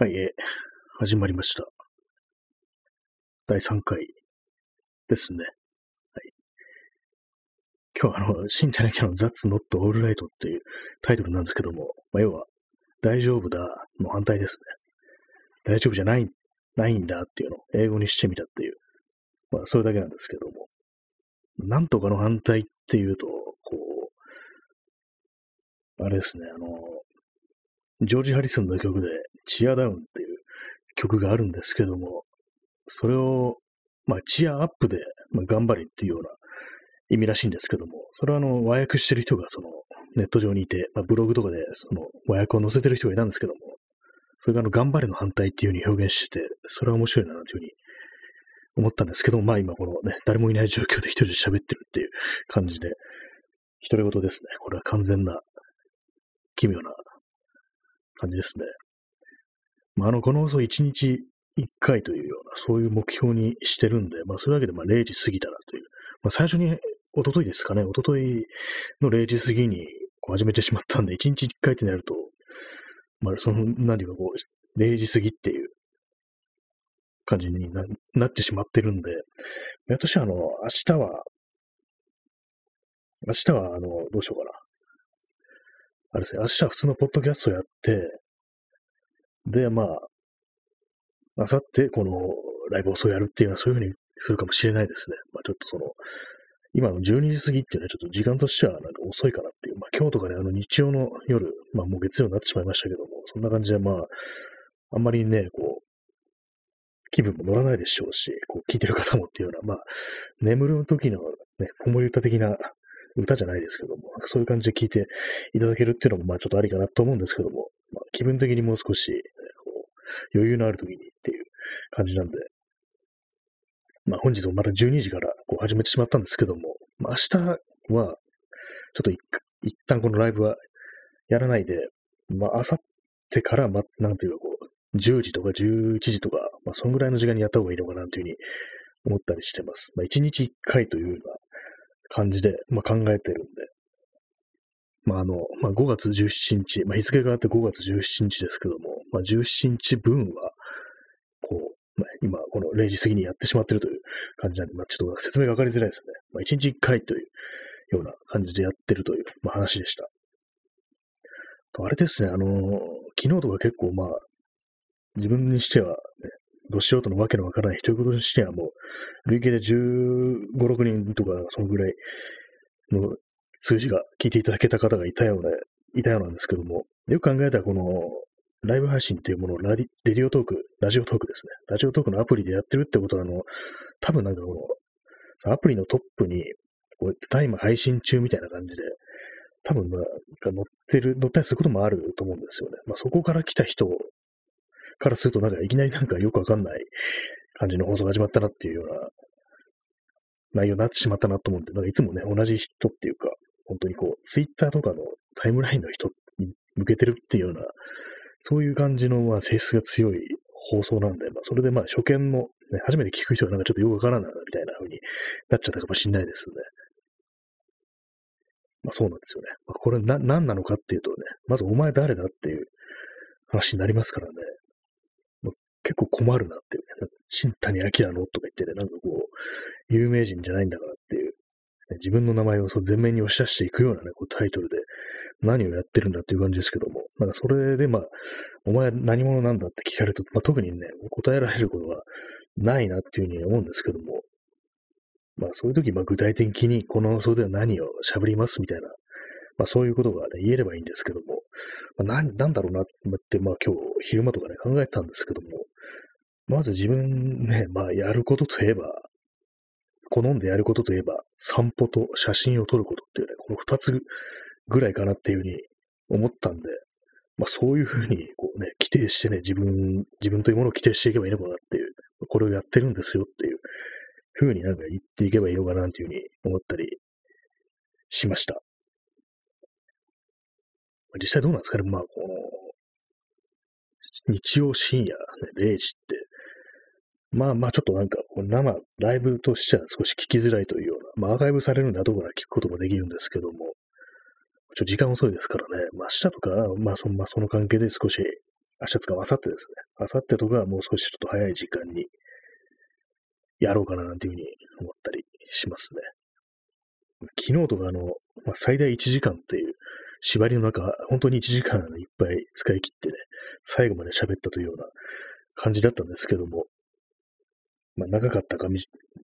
はい、始まりました。第3回ですね。はい、今日新ちゃんのThat's Not All Rightっていうタイトルなんですけども、要は、大丈夫だの反対ですね。大丈夫じゃないんだっていうのを英語にしてみたっていう、それだけなんですけども、なんとかの反対っていうと、こう、あれですね、ジョージ・ハリスンの曲で、チアダウンっていう曲があるんですけども、それを、チアアップで、頑張れっていうような意味らしいんですけども、それは和訳してる人が、ネット上にいて、ブログとかで、和訳を載せてる人がいたんですけども、それが頑張れの反対っていう風に表現してて、それは面白いな、という風に思ったんですけども、今このね、誰もいない状況で一人で喋ってるっていう感じで、独り言ですね。これは完全な、奇妙な、感じですね。この放送1日1回というような、そういう目標にしてるんで、それだけで0時過ぎたなという。最初に、一昨日ですかね、一昨日の0時過ぎに始めてしまったんで、1日1回ってなると、0時過ぎっていう感じに なってしまってるんで、私は明日はどうしようかな。あれですね、明日は普通のポッドキャストをやって、で、明後日このライブ放送をやるっていうのはそういうふうにするかもしれないですね。ちょっと今の12時過ぎっていうのはちょっと時間としては遅いかなっていう、今日とかで日曜の夜、もう月曜になってしまいましたけども、そんな感じであんまりね、こう、気分も乗らないでしょうし、こう聞いてる方もっていうような、眠る時のね、子守歌的な歌じゃないですけども、そういう感じで聞いていただけるっていうのも、ちょっとありかなと思うんですけども、気分的にもう少し、こう余裕のある時にっていう感じなんで、本日もまた12時からこう始めてしまったんですけども、明日は、ちょっと一旦このライブはやらないで、明後日から、なんていうか、こう、10時とか11時とか、そんぐらいの時間にやった方がいいのかなというふうに思ったりしてます。1日1回というような感じで、考えてるんで。5月17日、日付があって5月17日ですけども、17日分は、こう、今、この0時過ぎにやってしまってるという感じなんで、ちょっと説明がわかりづらいですね。1日1回というような感じでやってるという、話でした。あれですね、昨日とか結構自分にしては、ね、ど素人のわけのわからない人ということにしてはもう、累計で15、6人とか、そのぐらいの数字が聞いていただけた方がいたようなんですけども、よく考えたらこの、ライブ配信っていうものをレディオトーク、ラジオトークですね。ラジオトークのアプリでやってるってことは、多分アプリのトップに、こうやってタイム配信中みたいな感じで、多分載ったりすることもあると思うんですよね。そこから来た人からするといきなりよくわかんない感じの放送が始まったなっていうような内容になってしまったなと思うんで、いつもね、同じ人っていうか、本当にこう、ツイッターとかのタイムラインの人に向けてるっていうような、そういう感じの性質が強い放送なんで、それで初見の、ね、初めて聞く人はちょっとよくわからないなみたいな風になっちゃったかもしれないですね。そうなんですよね。これ何なのかっていうとね、まずお前誰だっていう話になりますからね。結構困るなっていうね。新谷明のとか言ってね、こう、有名人じゃないんだからっていう、自分の名前を前面に押し出していくようなね、こうタイトルで何をやってるんだっていう感じですけども、それでお前何者なんだって聞かれると、特にね、答えられることはないなっていうふうに思うんですけども、そういう時、具体的にこの放送では何を喋りますみたいな、そういうことがね、言えればいいんですけども、なんだろうなって、今日昼間とかね、考えてたんですけども、まず自分ね、やることといえば、好んでやることといえば、散歩と写真を撮ることっていうね、この二つぐらいかなっていうふうに思ったんで、そういうふうにこうね、規定してね、自分というものを規定していけばいいのかなっていう、これをやってるんですよっていうふうに言っていけばいいのかなっていうふうに思ったりしました。実際どうなんですかね、この、日曜深夜、ね、0時って、ちょっとライブとしては少し聞きづらいというような、アーカイブされるんで後から聞くこともできるんですけども、ちょっと時間遅いですからね、明日とか、その関係で少し、明日つか明後日ですね、明後日とかはもう少しちょっと早い時間にやろうかななんていうふうに思ったりしますね。昨日とか最大1時間っていう縛りの中、本当に1時間いっぱい使い切ってね、最後まで喋ったというような感じだったんですけども、長かったか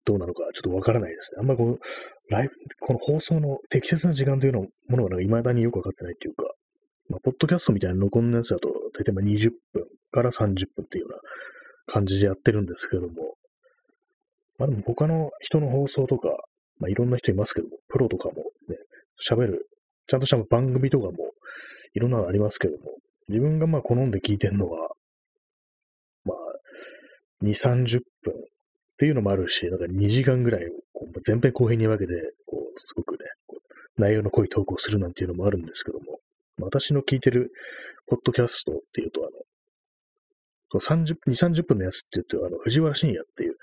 どうなのかちょっとわからないですね。あんまこの放送の適切な時間というのものは未だによくわかってないというか、ポッドキャストみたいな録音のやつだと、大体20分から30分っていうような感じでやってるんですけども、でも他の人の放送とか、いろんな人いますけども、プロとかもね、喋る、ちゃんとした番組とかもいろんなのありますけども、自分が好んで聞いてるのは、2、30分っていうのもあるし、2時間ぐらいを前編後編に分けて、すごくね、内容の濃いトークをするなんていうのもあるんですけども、私の聞いてるポッドキャストっていうと、2、30分のやつって言うと、藤原信也っていう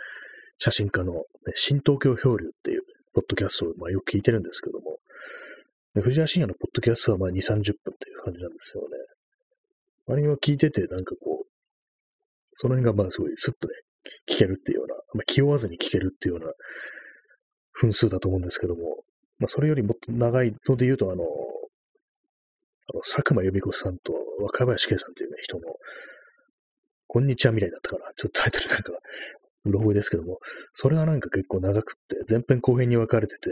写真家の、新東京漂流っていうポッドキャストをよく聞いてるんですけども、藤原信也のポッドキャストは2、30分っていう感じなんですよね。あれを聞いてて、その辺がすごいスッとね、聞けるっていうような、気負わずに聞けるっていうような分数だと思うんですけども、それよりもっと長いので言うと、佐久間由美子さんと若林圭さんという、ね、人の、こんにちは未来だったかな。ちょっとタイトルうろ覚えですけども、それは結構長くって、前編後編に分かれてて、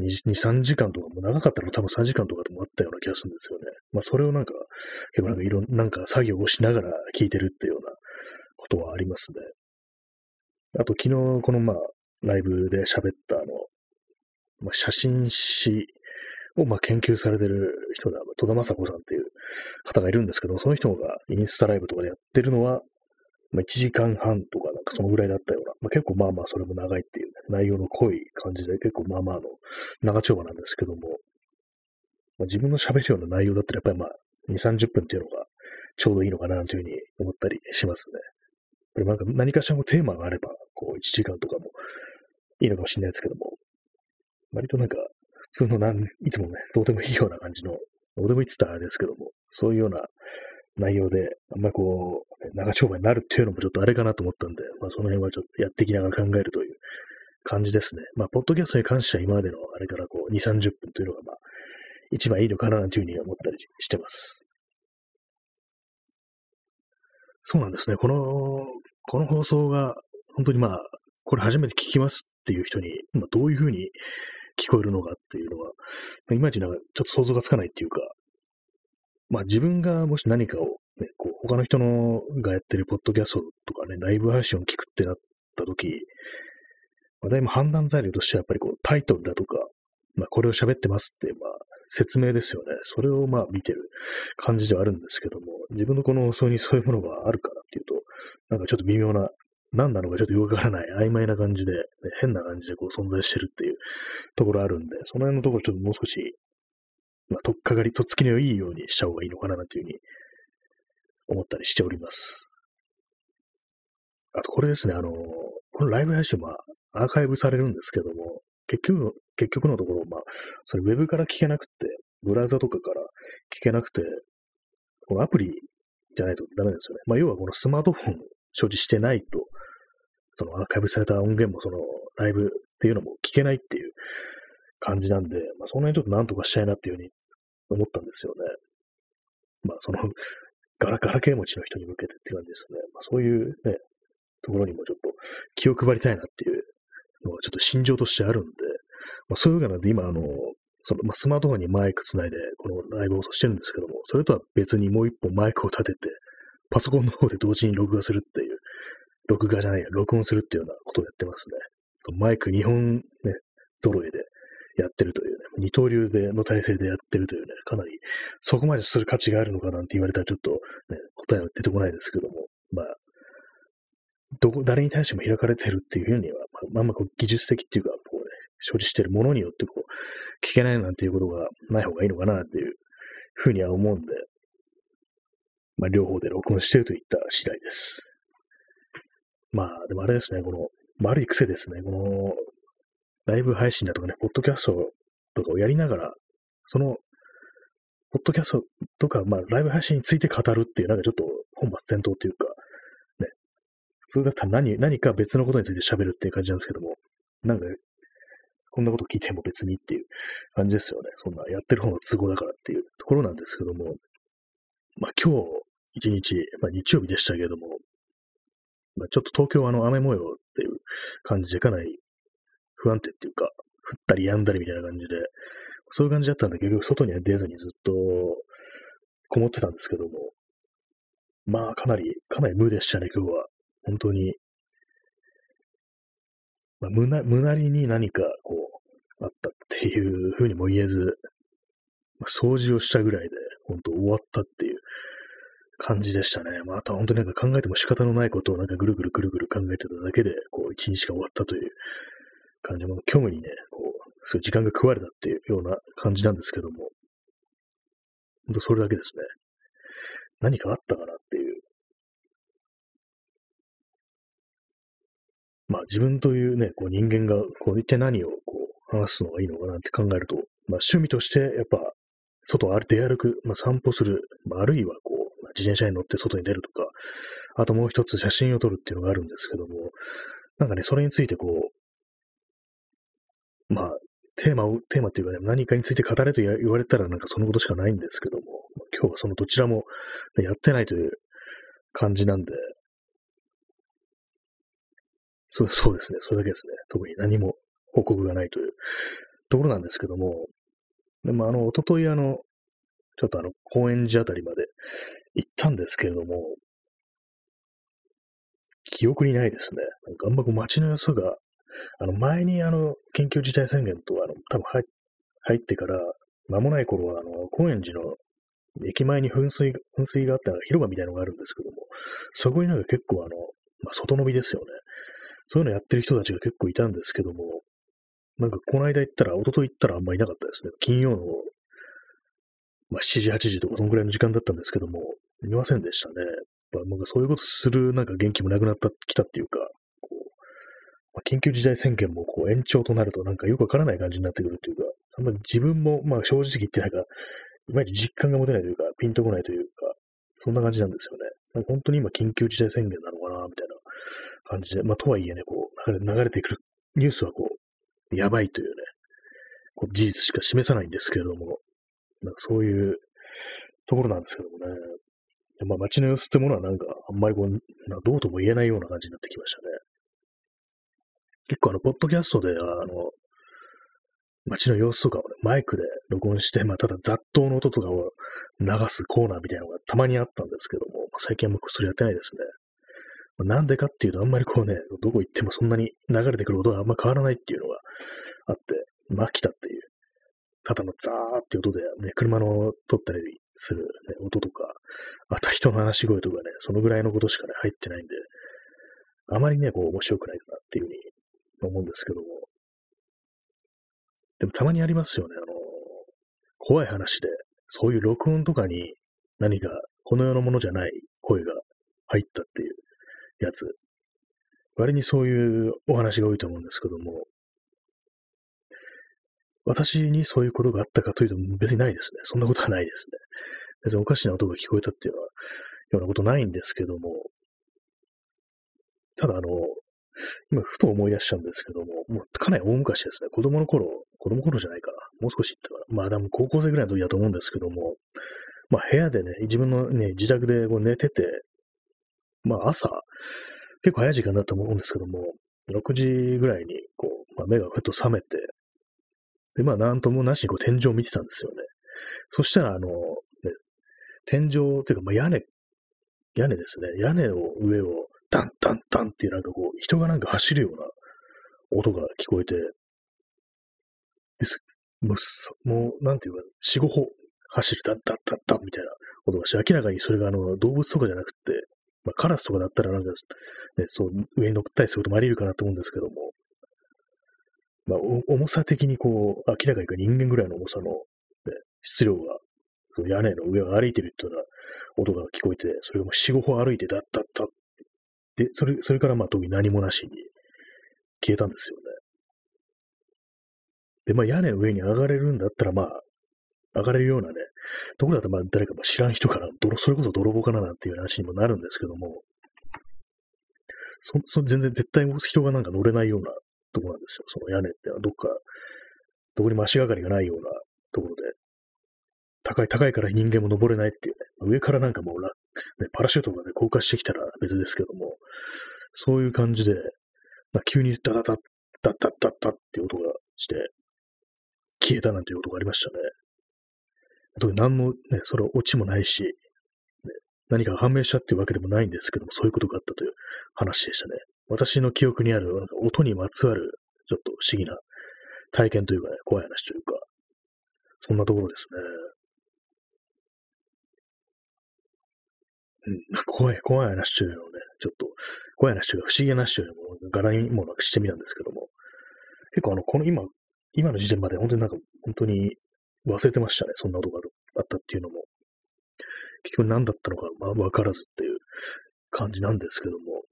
2、3時間とかも長かったの多分3時間とかでもあったような気がするんですよね。それを結構作業をしながら聞いてるっていうようなことはありますね。あと昨日このライブで喋った写真誌を研究されてる人で、戸田雅子さんっていう方がいるんですけど、その人がインスタライブとかでやってるのは、1時間半とかそのぐらいだったような、結構それも長いっていう、ね、内容の濃い感じで結構の長丁場なんですけども、自分の喋るような内容だったらやっぱり2、30分っていうのがちょうどいいのかなというふうに思ったりしますね。やっぱり何かしらのテーマがあれば、1時間とかもいいのかもしれないですけども、割と普通のいつもね、どうでもいいような感じの、どうでもいいって言ったらあれですけども、そういうような内容で、あんまり長丁場になるっていうのもちょっとあれかなと思ったんで、その辺はちょっとやっていきながら考えるという感じですね。ポッドキャストに関しては今までのあれから2、30分というのが一番いいのかなというふうに思ったりしてます。そうなんですね。この放送が、本当にこれ初めて聞きますっていう人に、どういうふうに聞こえるのかっていうのは、いまいちちょっと想像がつかないっていうか、自分がもし何かを、ね、他の人のがやってるポッドキャストとかね、ライブ配信を聞くってなったとき、だいぶ判断材料としてはやっぱりタイトルだとか、これを喋ってますって、説明ですよね。それを見てる感じではあるんですけども、自分のこの放送にそういうものがあるからっていうと、ちょっと微妙な、何なのかちょっとよくわからない、曖昧な感じで、ね、変な感じで存在してるっていうところあるんで、その辺のところちょっともう少し、とっつきのいいようにした方がいいのかなというふうに思ったりしております。あとこれですね、このライブ配信はアーカイブされるんですけども、結局のところ、それウェブから聞けなくて、ブラウザとかから聞けなくて、このアプリじゃないとダメですよね。要はこのスマートフォン所持してないと、そのアーカイブされた音源もそのライブっていうのも聞けないっていう感じなんで、その辺ちょっとなんとかしたいなっていうふうに思ったんですよね。そのガラケー持ちの人に向けてって感じですね。そういうね、ところにもちょっと気を配りたいなっていうのがちょっと心情としてあるんで、そういうわけなんで今そのスマートフォンにマイクつないでこのライブ放送してるんですけども、それとは別にもう一本マイクを立てて、パソコンの方で同時に録音するっていうようなことをやってますね。そのマイク2本ね、揃えでやってるというね、二刀流での体制でやってるというね、かなりそこまでする価値があるのかなんて言われたらちょっと、ね、答えは出てこないですけども、誰に対しても開かれてるっていうふうには、技術的っていうか、処理してるものによって聞けないなんていうことがない方がいいのかなっていうふうには思うんで、両方で録音してるといった次第です。でもあれですね、悪い癖ですね、ライブ配信だとかね、ポッドキャストとかをやりながら、ポッドキャストとか、ライブ配信について語るっていう、ちょっと、本末転倒というか、ね、普通だったら何か別のことについて喋るっていう感じなんですけども、なんか、こんなこと聞いても別にっていう感じですよね。そんなやってる方の都合だからっていうところなんですけども、まあ今日一日、まあ日曜日でしたけれども、まあちょっと東京は雨模様っていう感じでかなり不安定っていうか、降ったり止んだりみたいな感じで、そういう感じだったんで結局外には出ずにずっとこもってたんですけども、まあかなり無でしたね、今日は。本当に。まあ、無なりに何かこう、あったっていうふうにも言えず、まあ、掃除をしたぐらいで、本当終わったっていう感じでしたね。まあ、あとは本当になんか考えても仕方のないことをなんかぐるぐる考えてただけで、こう、一日が終わったという感じも、虚無にね、こう、すごい時間が食われたっていうような感じなんですけども、本当それだけですね。何かあったかなっていう。まあ自分というね、こう人間がこう一体何をこう話すのがいいのかなって考えると、まあ趣味としてやっぱ外を出歩く、まあ散歩する、まあ、あるいはこう自転車に乗って外に出るとか、あともう一つ写真を撮るっていうのがあるんですけども、なんかね、それについてこう、まあテーマっていうかね、何かについて語れと言われたらなんかそのことしかないんですけども、今日はそのどちらもやってないという感じなんで、そうですね。それだけですね。特に何も報告がないというところなんですけども、でもおとといちょっと高円寺あたりまで行ったんですけれども、記憶にないですね。なんかあんまこう街の良さが、前に緊急事態宣言と多分入ってから間もない頃は高円寺の駅前に噴水があった広場みたいなのがあるんですけども、そこになんか結構まあ、外飲みですよね。そういうのやってる人たちが結構いたんですけども、なんかこの間行ったら、一昨日行ったらあんまいなかったですね。金曜の、まあ、7時、8時とかそのくらいの時間だったんですけども、見ませんでしたね。やっぱなんかそういうことするなんか元気もなくなってきたっていうか、こうまあ、緊急事態宣言もこう延長となるとなんかよくわからない感じになってくるというか、あんまり自分もまあ正直言ってなんか、いまいち実感が持てないというか、ピンとこないというか、そんな感じなんですよね。なんか本当に今緊急事態宣言なのかな、みたいな感じで。まあ、とはいえね、こう、流れてくるニュースはこう、やばいというね、こう事実しか示さないんですけれども、なんかそういうところなんですけどもね。まあ、街の様子ってものはなんか、あんまりこう、どうとも言えないような感じになってきましたね。結構ポッドキャストで、街の様子とかをね、マイクで録音して、まあ、ただ雑踏の音とかを流すコーナーみたいなのがたまにあったんですけども、最近はもうそれやってないですね。なんでかっていうと、あんまりこうね、どこ行ってもそんなに流れてくる音があんま変わらないっていうのがあって、まあ、来たっていう。ただのザーっていう音で、ね、車の撮ったりする、ね、音とか、あと人の話し声とかね、そのぐらいのことしかね、入ってないんで、あまりね、こう面白くないかなっていうふうに思うんですけども、でもたまにありますよね。怖い話で、そういう録音とかに何かこの世のものじゃない声が入ったっていうやつ。割にそういうお話が多いと思うんですけども、私にそういうことがあったかというと別にないですね。そんなことはないですね。別におかしな音が聞こえたっていうのは、ようなことないんですけども、ただ今、ふと思い出したんですけども、もうかなり大昔ですね。子供の頃じゃないかな。もう少し行ったかな。まあ、多分高校生ぐらいの時だと思うんですけども、まあ、部屋でね、自分のね、自宅でこう寝てて、まあ、朝、結構早い時間だったと思うんですけども、6時ぐらいに、こう、まあ、目がふっと覚めて、で、まあ、なんともなしにこう、天井を見てたんですよね。そしたら、ね、天井というか、まあ、屋根ですね。屋根の上を、ダンダンダンっていうなんかこう、人がなんか走るような音が聞こえて、もうなんていうか、4、5歩走る、ダンダンダンダンみたいな音がして、明らかにそれが動物とかじゃなくて、まあ、カラスとかだったらなんか、ね、そう、上に乗ったりすることもあり得るかなと思うんですけども、まあ、重さ的にこう、明らかに人間ぐらいの重さの、ね、質量が、屋根の上を歩いてるっていうような音が聞こえて、それがもう4、5歩歩いて、ダッダッダッで、それからまあ特に何もなしに消えたんですよね。で、まあ屋根の上に上がれるんだったらまあ、上がれるようなね、ところだとまあ誰かも知らん人から、それこそ泥棒かななんていう話にもなるんですけども、全然絶対人がなんか乗れないようなところなんですよ。その屋根ってのはどこにも足がかりがないようなところで、高いから人間も登れないっていうね、上からなんかもう、パラシュートがね、降下してきたら別ですけども、そういう感じで、急にダダダッダッダッダッダッって音がして、消えたなんていう音がありましたね。特に何のね、それ落ちもないし、ね、何か判明したっていうわけでもないんですけども、そういうことがあったという話でしたね。私の記憶にある、なんか音にまつわる、ちょっと不思議な体験というかね、怖い話というか、そんなところですね。怖い話というのをね、ちょっと、怖い話というか不思議な話というのを柄にもなくしてみたんですけども、結構この今の時点まで本当に忘れてましたね、そんなことがあったっていうのも。結局何だったのか、わからずっていう感じなんですけども、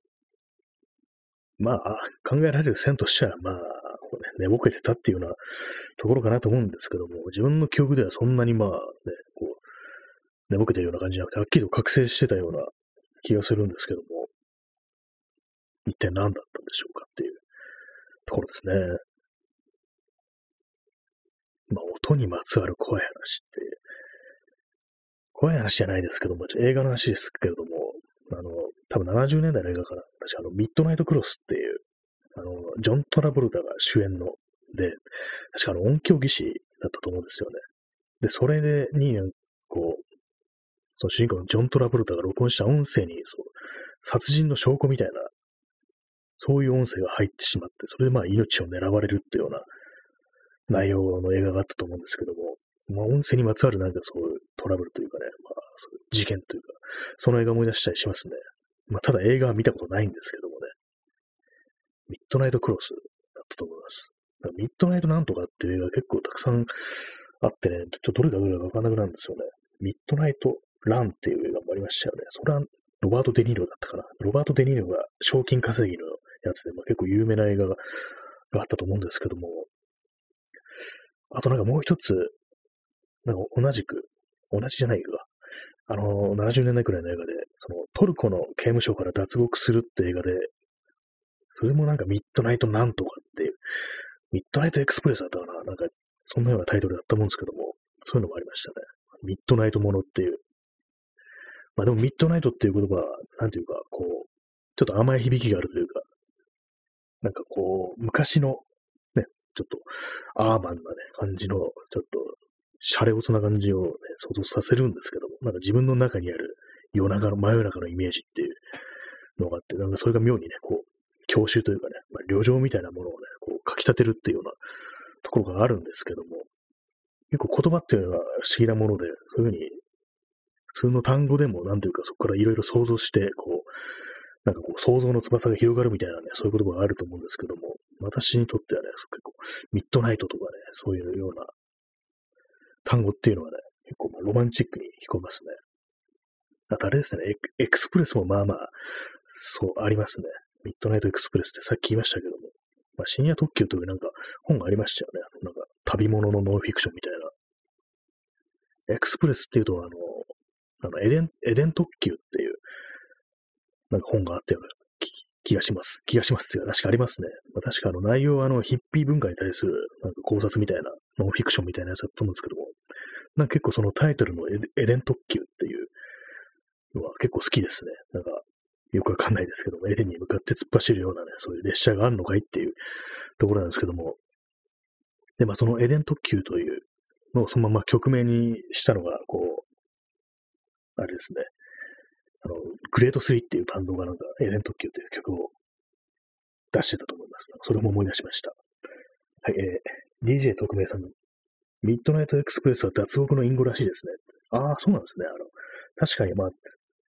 まあ、考えられる線としては、まあ、寝ぼけてたっていうようなところかなと思うんですけども、自分の記憶ではそんなにまあ、ね、寝ぼけてるような感じじゃなくて、はっきりと覚醒してたような気がするんですけども、一体何だったんでしょうかっていうところですね。まあ、音にまつわる怖い話って、怖い話じゃないですけども、映画の話ですけれども、多分70年代の映画かな。私、ミッドナイトクロスっていう、ジョン・トラボルタが主演の、で、確か音響技師だったと思うんですよね。で、それで、その主人公のジョン・トラボルタが録音した音声に、殺人の証拠みたいな、そういう音声が入ってしまって、それでまあ命を狙われるっていうような内容の映画があったと思うんですけども、まあ音声にまつわるなんかそういうトラブルというかね、まあそういう事件というか、その映画思い出したりしますね。まあただ映画は見たことないんですけどもね、ミッドナイトクロスだったと思います。だからミッドナイトなんとかっていう映画結構たくさんあってね、ちょっとどれだかわかんなくなるんですよね。ミッドナイトランっていう映画もありましたよね。それはロバート・デ・ニーロだったかな。ロバート・デ・ニーロが賞金稼ぎのやつで、まあ、結構有名な映画があったと思うんですけども、あとなんかもう一つ、なんか同じじゃないか。70年代くらいの映画で、トルコの刑務所から脱獄するって映画で、それもなんかミッドナイトなんとかっていう、ミッドナイトエクスプレスだったかな。なんか、そんなようなタイトルだったもんですけども、そういうのもありましたね。ミッドナイトものっていう。まあでもミッドナイトっていう言葉は、なんていうか、ちょっと甘い響きがあるというか、なんか昔の、ね、ちょっとアーバンなね、感じの、ちょっと、シャレオツな感じを、ね、想像させるんですけども、なんか自分の中にある真夜中のイメージっていうのがあって、なんかそれが妙にね、郷愁というかね、まあ、旅情みたいなものをね、かき立てるっていうようなところがあるんですけども、結構言葉っていうのは不思議なもので、そういうふうに、普通の単語でも、なんていうか、そこからいろいろ想像して、なんか想像の翼が広がるみたいなね、そういう言葉があると思うんですけども、私にとってはね、結構、ミッドナイトとかね、そういうような単語っていうのはね、結構ロマンチックに聞こえますね。あとあれですね、エクスプレスもまあまあ、そう、ありますね。ミッドナイトエクスプレスってさっき言いましたけども、まあ、深夜特急というなんか本がありましたよね。なんか、旅物のノンフィクションみたいな。エクスプレスっていうと、エデン特急っていう、なんか本があったような気がします。気がしますっていうか、確かありますね。まあ、確か内容はヒッピー文化に対するなんか考察みたいな、ノンフィクションみたいなやつだと思うんですけども、なんか結構そのタイトルのエデン特急っていうのは結構好きですね。なんか、よくわかんないですけども、エデンに向かって突っ走るようなね、そういう列車があるのかいっていうところなんですけども、で、まあそのエデン特急というのをそのまま曲名にしたのが、あれですね。グレート3っていうバンドがなんか、エデン特急という曲を出してたと思います。それも思い出しました。はい、DJ 特命さんの、ミッドナイトエクスプレスは脱獄の隠語らしいですね。ああ、そうなんですね。確かにまあ、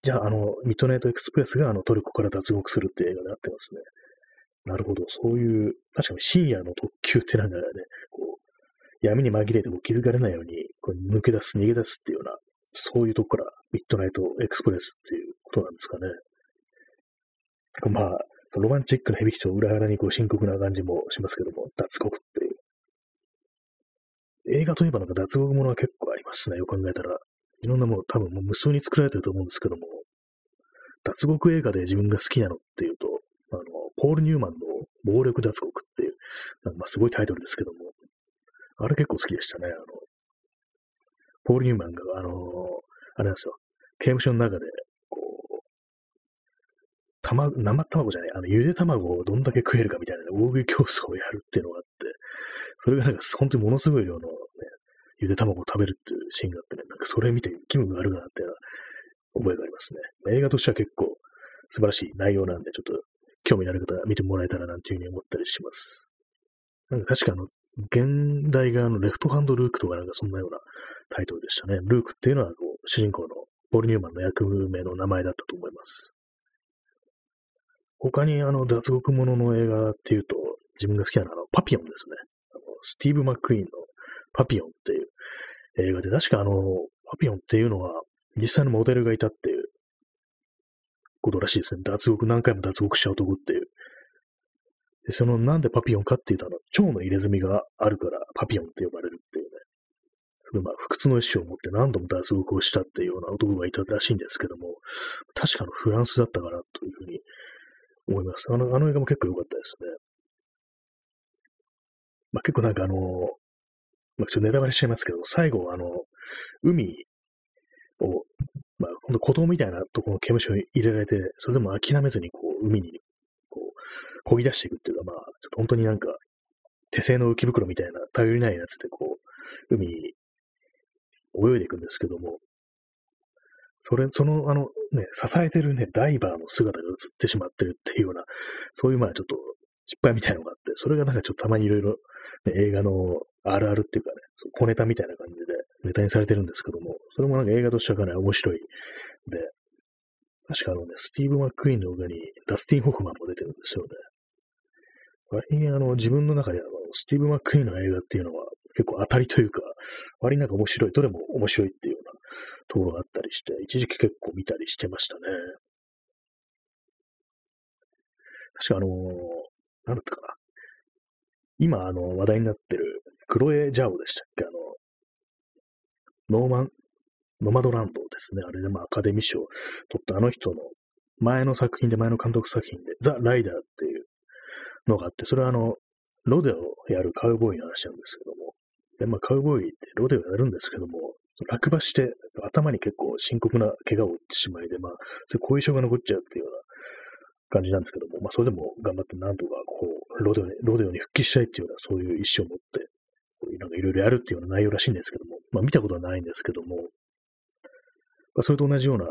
じゃあミッドナイトエクスプレスがトルコから脱獄するって映画になってますね。なるほど、そういう、確かに深夜の特急ってなんかね、闇に紛れても気づかれないように、抜け出す、逃げ出すっていうような、そういうとこからミッドナイトエクスプレスっていうことなんですかね。まあ、そのロマンチックな響きと裏腹に深刻な感じもしますけども、脱獄っていう。映画といえばなんか脱獄ものは結構ありますね。よく考えたら。いろんなもう多分もう無数に作られてると思うんですけども、脱獄映画で自分が好きなのっていうと、ポール・ニューマンの暴力脱獄っていう、まあすごいタイトルですけども、あれ結構好きでしたね。ポール・ニューマンが、あれなんですよ、刑務所の中で、生卵じゃない、ゆで卵をどんだけ食えるかみたいな、ね、大食い競争をやるっていうのがあって、それがなんか本当にものすごい量の、ね、ゆで卵を食べるっていうシーンがあってね、なんかそれ見て気分が悪くなったような覚えがありますね。まあ、映画としては結構素晴らしい内容なんで、ちょっと興味のある方は見てもらえたらなんていうふうに思ったりします。なんか確か現代側のレフトハンドルークとかなんかそんなようなタイトルでしたね。ルークっていうのは主人公のポール・ニューマンの役名の名前だったと思います。他に脱獄ものの映画っていうと、自分が好きなのはパピオンですね。スティーブ・マックイーンのパピオンっていう映画で、確かパピオンっていうのは実際のモデルがいたっていうことらしいですね。何回も脱獄しちゃう男っていう。で、なんでパピオンかっていうと、蝶の入れ墨があるからパピオンって呼ばれるっていうね。それまあ、不屈の意志を持って何度も脱獄をしたっていうような男がいたらしいんですけども、確かのフランスだったかなというふうに思います。あの映画も結構良かったですね。まあ、結構なんかまあ、ちょっとネタバレしちゃいますけど、最後海を、まあ、ほんと孤島みたいなところの刑務所に入れられて、それでも諦めずに海に漕ぎ出していくっていうか、まあ、ちょっと本当になんか、手製の浮き袋みたいな、頼りないやつで海に泳いでいくんですけども、その支えてるね、ダイバーの姿が映ってしまってるっていうような、そういうまあちょっと失敗みたいなのがあって、それがなんかちょっとたまにいろいろ、ね、映画のあるあるっていうかね、小ネタみたいな感じでネタにされてるんですけども、それもなんか映画としてはかなり面白いで、確かスティーブ・マックイーンの上にダスティン・ホフマンも出てるんですよね。割に自分の中でスティーブ・マックイーンの映画っていうのは結構当たりというか、割になんか面白い、どれも面白いっていうようなところがあったりして、一時期結構見たりしてましたね。確かなんだったかな。今話題になってるクロエ・ジャオでしたっけ、ノマドランドですね。あれでまあアカデミー賞を取ったあの人の前の監督作品で、ザ・ライダーっていうのがあって、それはロデオをやるカウボーイの話なんですけども、でまあ、カウボーイってロデオをやるんですけども、落馬して頭に結構深刻な怪我を負ってしまいで、まあ、後遺症が残っちゃうっていうような感じなんですけども、まあ、それでも頑張ってなんとかロデオに復帰したいっていうような、そういう意思を持って、なんかいろいろやるっていうような内容らしいんですけども、まあ、見たことはないんですけども、まあ、それと同じような、ね、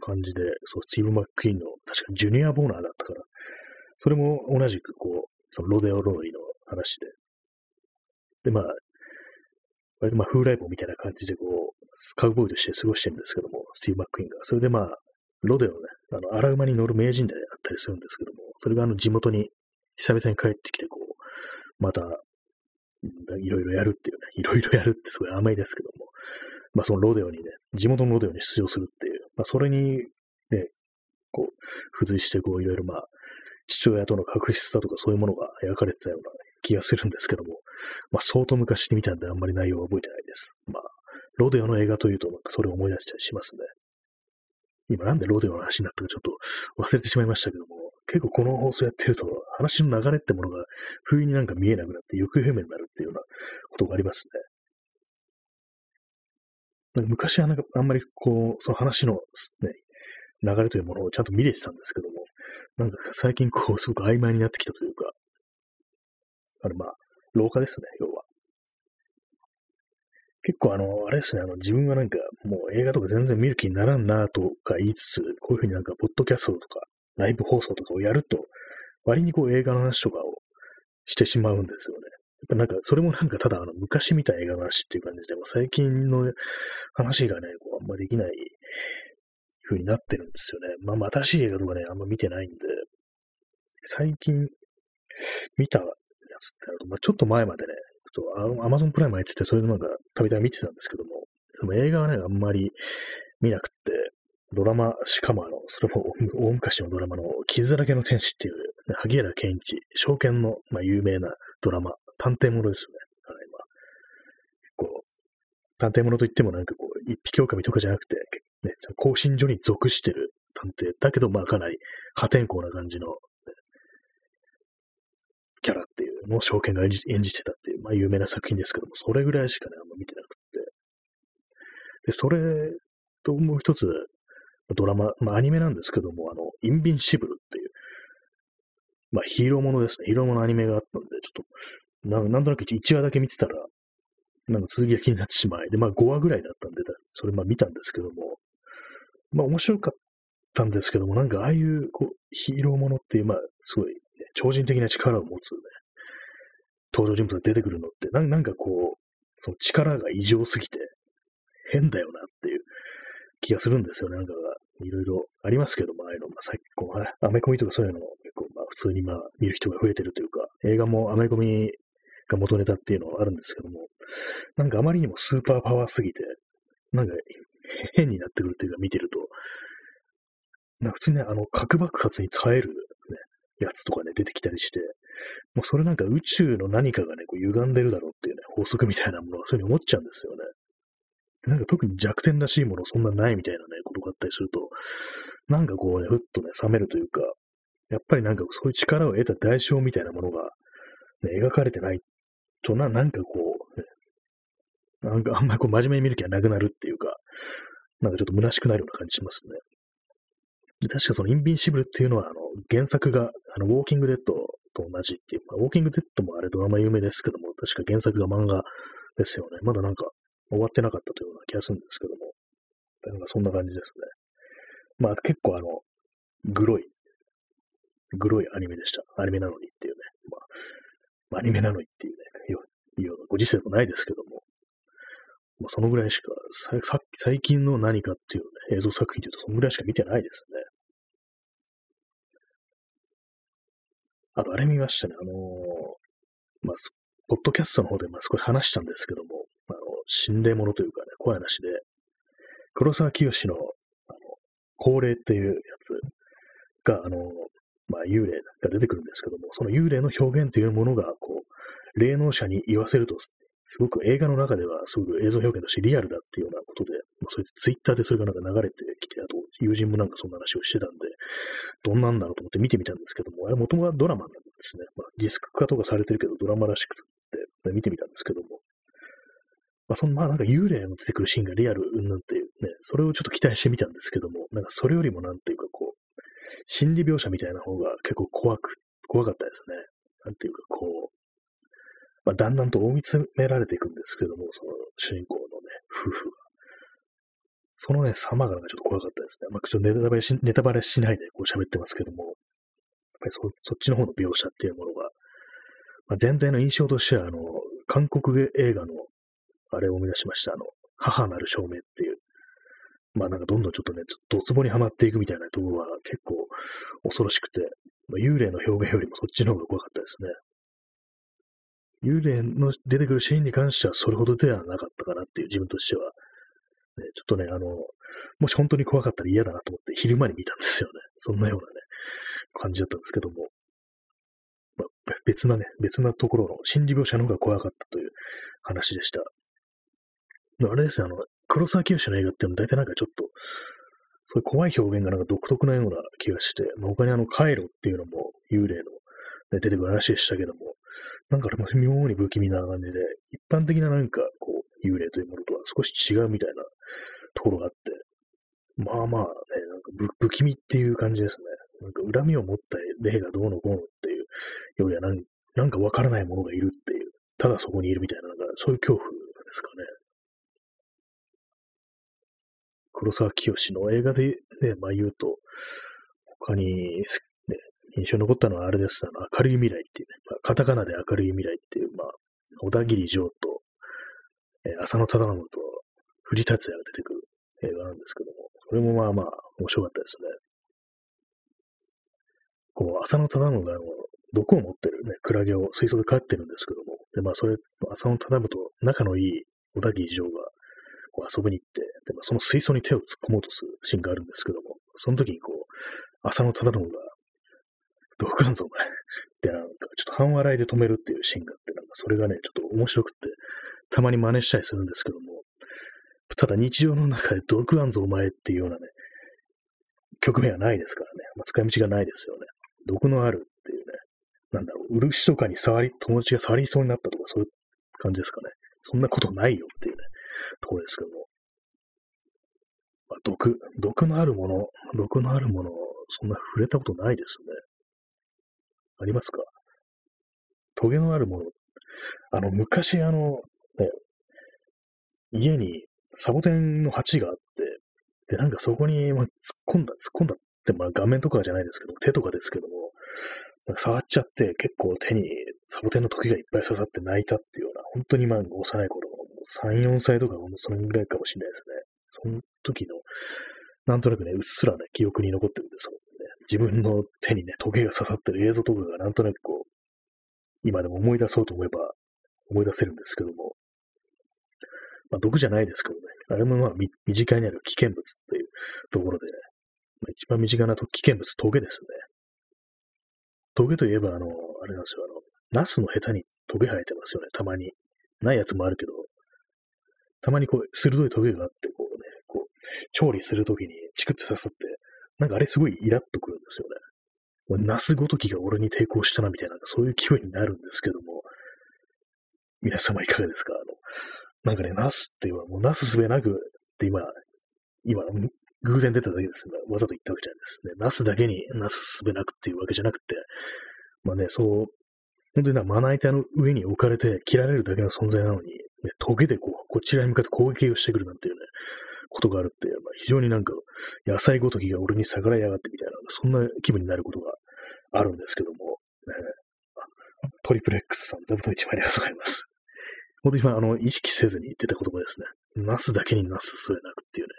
感じで、スティーブ・マックイーンの、確かジュニア・ボーナーだったから、それも同じくそのロデオローリーの話で、で、まあ、割とまあ風来坊みたいな感じでカウボーイとして過ごしてるんですけども、スティーブ・マックイーンが。それでまあ、ロデオね、荒馬に乗る名人であったりするんですけども、それが地元に久々に帰ってきて、また、いろいろやるっていうね、いろいろやるってすごい甘いですけども、まあそのロデオにね、地元のロデオに出場するっていう、まあそれに、ね、付随していろいろまあ、父親との確執さとかそういうものが描かれてたような気がするんですけども、まあ相当昔に見たんであんまり内容は覚えてないです。まあ、ロデオの映画というとなんかそれを思い出したりしますね。今なんでロデオの話になったかちょっと忘れてしまいましたけども、結構この放送やってると話の流れってものが不意になんか見えなくなって行方不明になるっていうようなことがありますね。なんか昔はなんかあんまりその話のね、流れというものをちゃんと見れてたんですけども、なんか最近すごく曖昧になってきたというか、まあ、老化ですね、要は。結構あれですね、自分はなんかもう映画とか全然見る気にならんなとか言いつつ、こういうふうになんかポッドキャストとかライブ放送とかをやると、割に映画の話とかをしてしまうんですよね。やっぱなんか、それもなんかただ昔見た映画の話っていう感じで、もう最近の話がね、あんまできない風になってるんですよね。まあまあ新しい映画とかね、あんま見てないんで、最近見たやつってまあちょっと前までね、Amazon プライム入ってて、それでなんかたびたび見てたんですけども、その映画はね、あんまり見なくって、ドラマ、しかもそれも大昔のドラマの傷だらけの天使っていう、ね、萩原健一、証券の、まあ、有名なドラマ、探偵ものですね。探偵物といってもなんかこう、一匹狼とかじゃなくて、ね、更新所に属してる探偵。だけど、まあかなり破天荒な感じの、ね、キャラっていうのを証券が演じてたっていう、まあ有名な作品ですけども、それぐらいしかね、あんま見てなくて。で、それともう一つ、ドラマ、まあアニメなんですけども、インビンシブルっていう、まあヒーローものですね。ヒーローものアニメがあったんで、ちょっと、なんとなく1話だけ見てたら、なんか続きが気になってしまい、で、まあ5話ぐらいだったんで、それまあ見たんですけども、まあ面白かったんですけども、なんかああいうこうヒーローものっていう、まあすごい、ね、超人的な力を持つね、登場人物が出てくるのって、なんかこう、その力が異常すぎて変だよなっていう気がするんですよね。なんかいろいろありますけども、ああいうの、まあ最近、アメコミとかそういうのも結構、まあ普通にまあ見る人が増えてるというか、映画もアメコミ、が元ネタっていうのはあるんですけども、なんかあまりにもスーパーパワーすぎて、なんか変になってくるっていうか見てると、なんか普通にね、核爆発に耐える、ね、やつとかね、出てきたりして、もうそれなんか宇宙の何かがね、こう歪んでるだろうっていうね、法則みたいなものがそういうふうに思っちゃうんですよね。なんか特に弱点らしいものそんなないみたいなね、ことがあったりすると、なんかこうね、ふっとね、冷めるというか、やっぱりなんかそういう力を得た代償みたいなものが、ね、描かれてないとなんかこう、なんかあんまりこう真面目に見る気がなくなるっていうか、なんかちょっと虚しくなるような感じしますね。で確かそのインビンシブルっていうのは、原作が、ウォーキングデッドと同じっていう、まあ、ウォーキングデッドもあれドラマ有名ですけども、確か原作が漫画ですよね。まだなんか終わってなかったというような気がするんですけども、なんかそんな感じですね。まあ結構グロいアニメでした。アニメなのにっていうね。アニメなのにっていうね、ようなご時世もないですけども、まあ、そのぐらいしか、最近の何かっていうね、映像作品というと、そのぐらいしか見てないですね。あと、あれ見ましたね、まあ、ポッドキャストの方でまあ少し話したんですけども、心霊ものというかね、怖い話で、黒沢清の、降霊っていうやつが、まあ、幽霊が出てくるんですけども、その幽霊の表現というものが、こう、霊能者に言わせると、すごく映画の中では、すごく映像表現としてリアルだっていうようなことで、まあ、それでツイッターでそれがなんか流れてきて、あと、友人もなんかそんな話をしてたんで、どんなんだろうと思って見てみたんですけども、あれ元々はドラマなんですね。まあ、ディスク化とかされてるけど、ドラマらしくて、見てみたんですけども、まあ、まあ、なんか幽霊の出てくるシーンがリアルなんていうね、それをちょっと期待してみたんですけども、なんかそれよりもなんていうか、こう、心理描写みたいな方が結構怖かったですね。なんていうかこう、まあ、だんだんと追い詰められていくんですけども、その主人公のね、夫婦が。そのね、様がなんかちょっと怖かったですね。まあ、ちょっとネタバレしないでこう喋ってますけども、やっぱりそっちの方の描写っていうものが、まあ、全体の印象としては、韓国映画の、あれを思い出しました、母なる証明っていう、まあなんかどんどんちょっとね、ドツボにはまっていくみたいなところは結構恐ろしくて、まあ、幽霊の表現よりもそっちの方が怖かったですね。幽霊の出てくるシーンに関してはそれほどではなかったかなっていう自分としては、ね、ちょっとね、もし本当に怖かったら嫌だなと思って昼間に見たんですよね。そんなようなね、感じだったんですけども、まあ、別なところの心理描写の方が怖かったという話でした。あれですね、黒沢清の映画っていうのは大体なんかちょっと、そういう怖い表現がなんか独特なような気がして、まあ、他にカイロっていうのも幽霊の、ね、出てくる話でしたけども、なんかあれも妙に不気味な感じで、一般的ななんかこう、幽霊というものとは少し違うみたいなところがあって、まあまあね、なんか不気味っていう感じですね。なんか恨みを持った霊がどうのこうのっていうよりはなんかわからないものがいるっていう、ただそこにいるみたいな、なんかそういう恐怖ですかね。黒沢清の映画で、ね、まあ言うと、他に、ね、印象に残ったのはあれです。明るい未来っていうね、まあ、カタカナで明るい未来っていう、まあ、小田切丈と、浅野忠信と藤達也が出てくる映画なんですけども、それもまあまあ面白かったですね。こう、浅野忠信が毒を持ってるね、クラゲを水槽で飼ってるんですけども、でまあそれ、浅野忠信と仲のいい小田切丈が、遊びに行って、でその水槽に手を突っ込もうとするシーンがあるんですけども、その時にこう、浅野忠信が、どうかんぞお前ってなんかちょっと半笑いで止めるっていうシーンがあって、なんかそれがね、ちょっと面白くって、たまに真似したりするんですけども、ただ日常の中で毒あんぞお前っていうようなね、局面はないですからね。まあ、使い道がないですよね。毒のあるっていうね、なんだろう、漆とかに友達が触りそうになったとか、そういう感じですかね。そんなことないよっていうね、ところですけども。まあ、毒のあるもの、そんな触れたことないですね。ありますか？トゲのあるもの。昔ね、家にサボテンの鉢があって、で、なんかそこに、まあ、突っ込んだって、まあ、画面とかじゃないですけど、手とかですけども、なんか触っちゃって、結構手にサボテンの時がいっぱい刺さって泣いたっていうような、本当にまあ、幼い頃、3、4歳とか、それぐらいかもしれないですね。その時の、なんとなくね、うっすらね、記憶に残ってるんですもんね。自分の手にね、トゲが刺さってる映像とかが、なんとなくこう、今でも思い出そうと思えば、思い出せるんですけども、まあ、毒じゃないですけどね。あれもまあ、身近にある危険物っていうところでね。まあ、一番身近な危険物、トゲですね。トゲといえば、あれなんですよ。ナスのヘタにトゲ生えてますよね。たまに。ないやつもあるけど、たまにこう、鋭いトゲがあって、こうね、こう、調理するときにチクって刺さって、なんかあれすごいイラッとくるんですよね。ナスごときが俺に抵抗したな、みたいな、そういう気分になるんですけども、皆様いかがですか？なんかね、ナスっていうのは、もうナスすべなくって今、偶然出ただけですが、わざと言ったわけじゃないですね。ナスだけにナスすべなくっていうわけじゃなくて、まあね、そう、本当にまな板の上に置かれて切られるだけの存在なのに、ね、トゲでこちらに向かって攻撃をしてくるなんていうね、ことがあるって、まあ、非常になんか、野菜ごときが俺に逆らいやがってみたいな、そんな気分になることがあるんですけども、トリプレックスさん、座布団1枚でございます。本当に今、意識せずに言ってた言葉ですね。ナスだけにナスすべなくっていうね。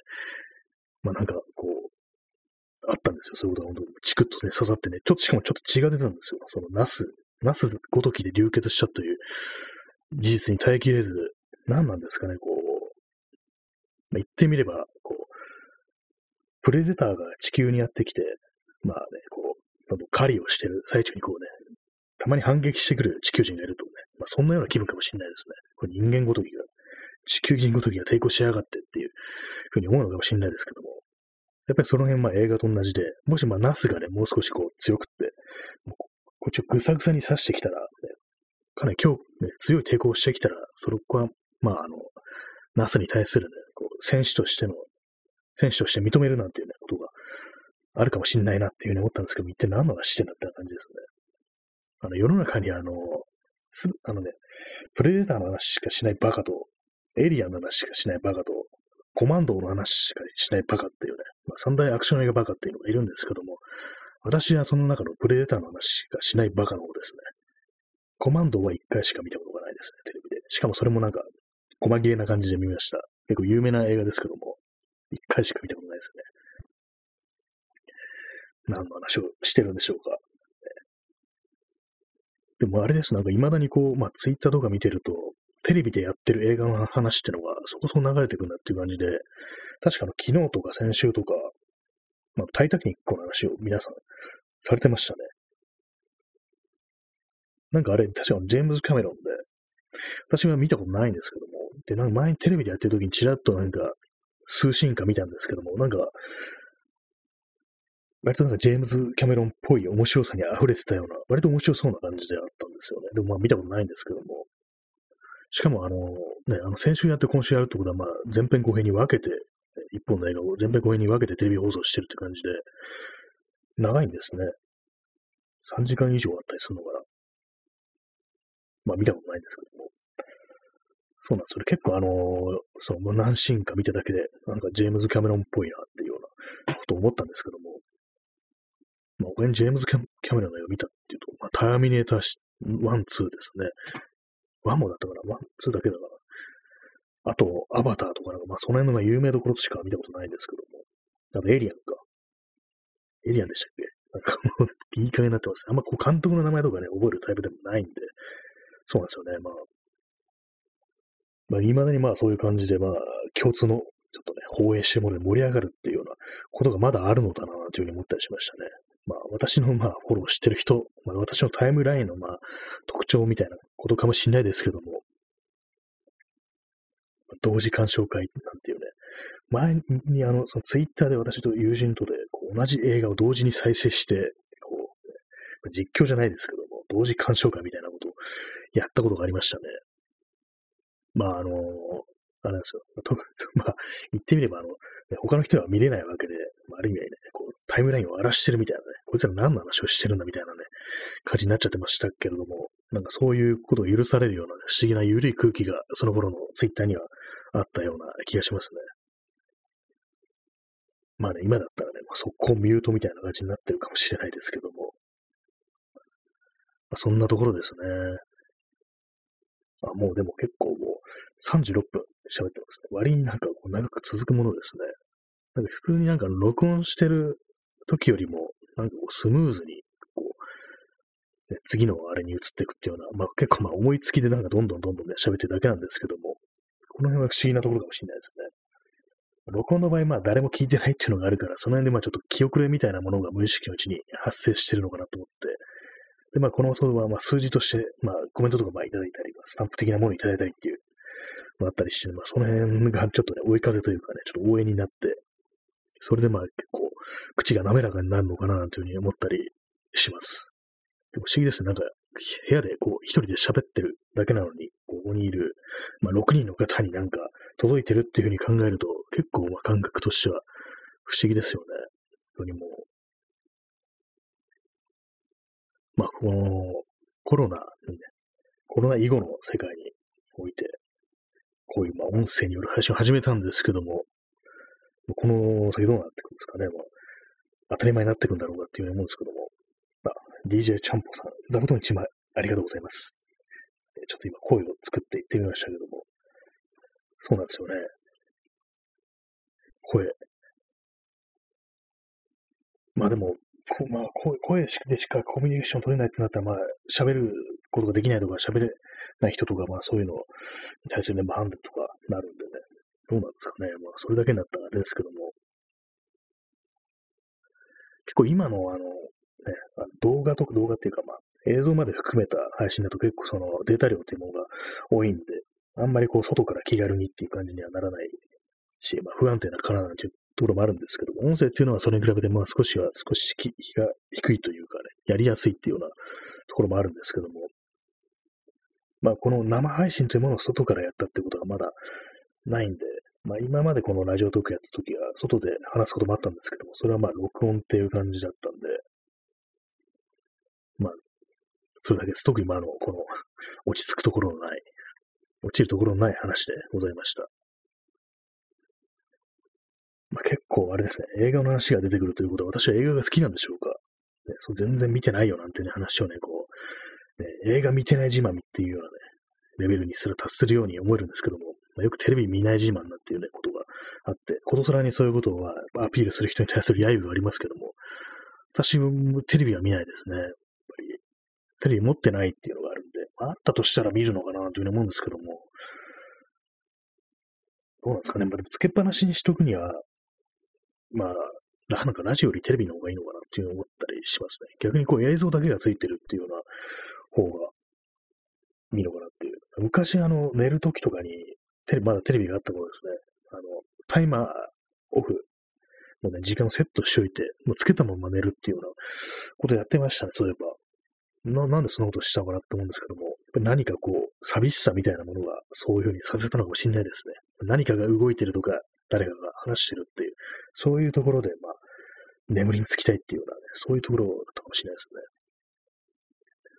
まあなんか、こう、あったんですよ。そういうことが本当にチクッとね、刺さってね、しかもちょっと血が出たんですよ。そのナスごときで流血したという事実に耐えきれず、何なんですかね、こう、まあ、言ってみれば、こう、プレデターが地球にやってきて、まあね、こう、狩りをしてる最中にこうね、たまに反撃してくる地球人がいるとね、まあ、そんなような気分かもしれないですね。これ人間ごときが、地球人ごときが抵抗しやがってっていうふうに思うのかもしれないですけども、やっぱりその辺まあ映画と同じで、もしまあナスがね、もう少しこう強くって、こっちをぐさぐさに刺してきたら、ね、かなり強い抵抗をしてきたら、そこはまあナスに対するね、こう戦士として認めるなんていうね、ことがあるかもしれないなっていうふうに思ったんですけど、一体何の話してんだって感じですね。世の中にね、プレデターの話しかしないバカと、エイリアンの話しかしないバカと、コマンドの話しかしないバカっていうね、まあ、三大アクション映画バカっていうのがいるんですけども、私はその中のプレデターの話しかしないバカの方ですね。コマンドは一回しか見たことがないですね、テレビで。しかもそれもなんか、細切れな感じで見ました。結構有名な映画ですけども、一回しか見たことないですね。何の話をしてるんでしょうか。でもあれです。なんか未だにこう、まあツイッターとか見てると、テレビでやってる映画の話ってのがそこそこ流れてくるなっていう感じで、確か昨日とか先週とか、まあタイタニックの話を皆さんされてましたね。なんかあれ、確かジェームズ・キャメロンで、私は見たことないんですけども、で、なんか前にテレビでやってる時にちらっとなんか数シーンか見たんですけども、なんか、割となんかジェームズ・キャメロンっぽい面白さに溢れてたような、割と面白そうな感じであったんですよね。でもまあ見たことないんですけども。しかもね、先週やって今週やるってことはまあ前編後編に分けて、一本の映画を前編後編に分けてテレビ放送してるって感じで、長いんですね。3時間以上あったりするのかな。まあ見たことないんですけども。そうなんですよ。結構そう、何シーンか見ただけで、なんかジェームズ・キャメロンっぽいなっていうようなことを思ったんですけども。まあ、他にジェームズ・キャメロンの映画を見たっていうと、まあ、ターミネーター1、2ですね。1もだったかな ?1、2だけだから。あと、アバターとかなんか、まあ、その辺の有名どころしか見たことないんですけども。あと、エイリアンか。エイリアンでしたっけ？なんかもう、いい加減になってます。あんまこう、監督の名前とかね、覚えるタイプでもないんで。そうなんですよね。まあ、未だにまあ、そういう感じで、まあ、共通の、ちょっとね、放映してもらって盛り上がるっていうようなことがまだあるのだな、というふうに思ったりしましたね。まあ、私の、まあ、フォローしてる人、まあ、私のタイムラインの、まあ、特徴みたいなことかもしれないですけども、同時鑑賞会なんていうね、前にそのツイッターで私と友人とでこう同じ映画を同時に再生して、こう、実況じゃないですけども、同時鑑賞会みたいなことをやったことがありましたね。まああれですよ。まあ、言ってみれば、他の人は見れないわけで、ある意味ね、こう、タイムラインを荒らしてるみたいなね、こいつら何の話をしてるんだみたいなね、感じになっちゃってましたけれども、なんかそういうことを許されるような、ね、不思議な緩い空気が、その頃のツイッターにはあったような気がしますね。まあね、今だったらね、速攻ミュートみたいな感じになってるかもしれないですけども、まあ、そんなところですね。あ、もうでも結構もう36分喋ってますね。割になんかこう長く続くものですね。なんか普通になんか録音してる時よりもなんかこうスムーズにこう、ね、次のあれに移っていくっていうような、まあ結構まあ思いつきでなんかどんどんね喋ってるだけなんですけども、この辺は不思議なところかもしれないですね。録音の場合まあ誰も聞いてないっていうのがあるから、その辺でまあちょっと気遅れみたいなものが無意識のうちに発生してるのかなと思って、で、まあ、この放送は、まあ、数字として、まあ、コメントとか、まあ、いただいたり、スタンプ的なものをいただいたりっていう、あったりして、まあ、その辺がちょっとね、追い風というかね、ちょっと応援になって、それでまあ、結構、口が滑らかになるのかな、なんていうふうに思ったりします。でも不思議ですね。なんか、部屋でこう、一人で喋ってるだけなのに、ここにいる、まあ、6人の方になんか、届いてるっていうふうに考えると、結構、まあ、感覚としては、不思議ですよね。本当にもうまあ、このコロナ以後の世界において、こういうまあ音声による配信を始めたんですけども、この先どうなっていくんですかね、まあ、当たり前になっていくんだろうかっていうふうに思うんですけども、まあ、DJ ちゃんぽさん、座布団1枚ありがとうございます。ちょっと今声を作っていってみましたけども、そうなんですよね。声。まあでも、まあ、声でしかコミュニケーション取れないってなったら、まあ、喋ることができないとか、喋れない人とか、まあ、そういうのに対するね、判断とかなるんでね、どうなんですかね。まあ、それだけになったらあれですけども、結構今の、ね、動画っていうか、まあ、映像まで含めた配信だと結構そのデータ量っていうものが多いんで、あんまりこう、外から気軽にっていう感じにはならないし、まあ、不安定なからなんていうところもあるんですけども、音声っていうのはそれに比べてまあ少し気が低いというかね、やりやすいっていうようなところもあるんですけども、まあこの生配信というものを外からやったってことがまだないんで、まあ今までこのラジオトークやった時は外で話すこともあったんですけども、それはまあ録音っていう感じだったんで、まあそれだけです。特にまあこの落ちるところのない話でございました。まあ、結構あれですね、映画の話が出てくるということは、私は映画が好きなんでしょうか、ね、そう全然見てないよなんてね話をね、こう、ね、映画見てない自慢っていうようなね、レベルにすら達するように思えるんですけども、まあ、よくテレビ見ない自慢なんていうね、ことがあって、ことさらにそういうことはアピールする人に対する揶揄がありますけども、私もテレビは見ないですね。やっぱりテレビ持ってないっていうのがあるんで、まあ、あったとしたら見るのかなというふうに思うんですけども、どうなんですかね、まあ、でもつけっぱなしにしとくには、まあ、なんかラジオよりテレビの方がいいのかなっていうのを思ったりしますね。逆にこう映像だけがついてるっていうような方がいいのかなっていう。昔寝るときとかにまだテレビがあった頃ですね。タイマーオフのね、時間をセットしておいて、もうつけたまま寝るっていうようなことをやってましたね、そういえば。なんでそんなことしたのかなって思うんですけども、何かこう、寂しさみたいなものがそういうふうにさせたのかもしれないですね。何かが動いてるとか、誰かが話してるっていう、そういうところで、まあ、眠りにつきたいっていうようなね、そういうところだったかもしれないですね。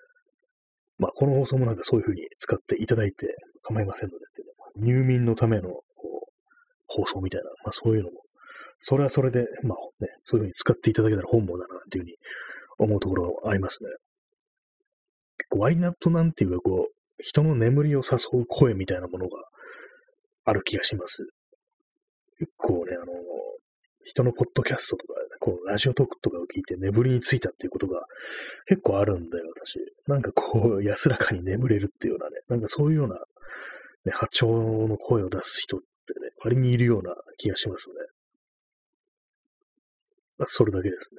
まあ、この放送もなんかそういうふうに使っていただいて構いませんのでっていうのは、入眠のためのこう放送みたいな、まあそういうのも、それはそれで、まあね、そういうふうに使っていただけたら本望だなっていうふうに思うところがありますね。結構ワイナットなんていうかこう、人の眠りを誘う声みたいなものがある気がします。結構ね、人のポッドキャストとか、こう、ラジオトークとかを聞いて眠りについたっていうことが結構あるんだよ、私。なんかこう、安らかに眠れるっていうようなね、なんかそういうような、ね、波長の声を出す人ってね、割にいるような気がしますね。まあ、それだけです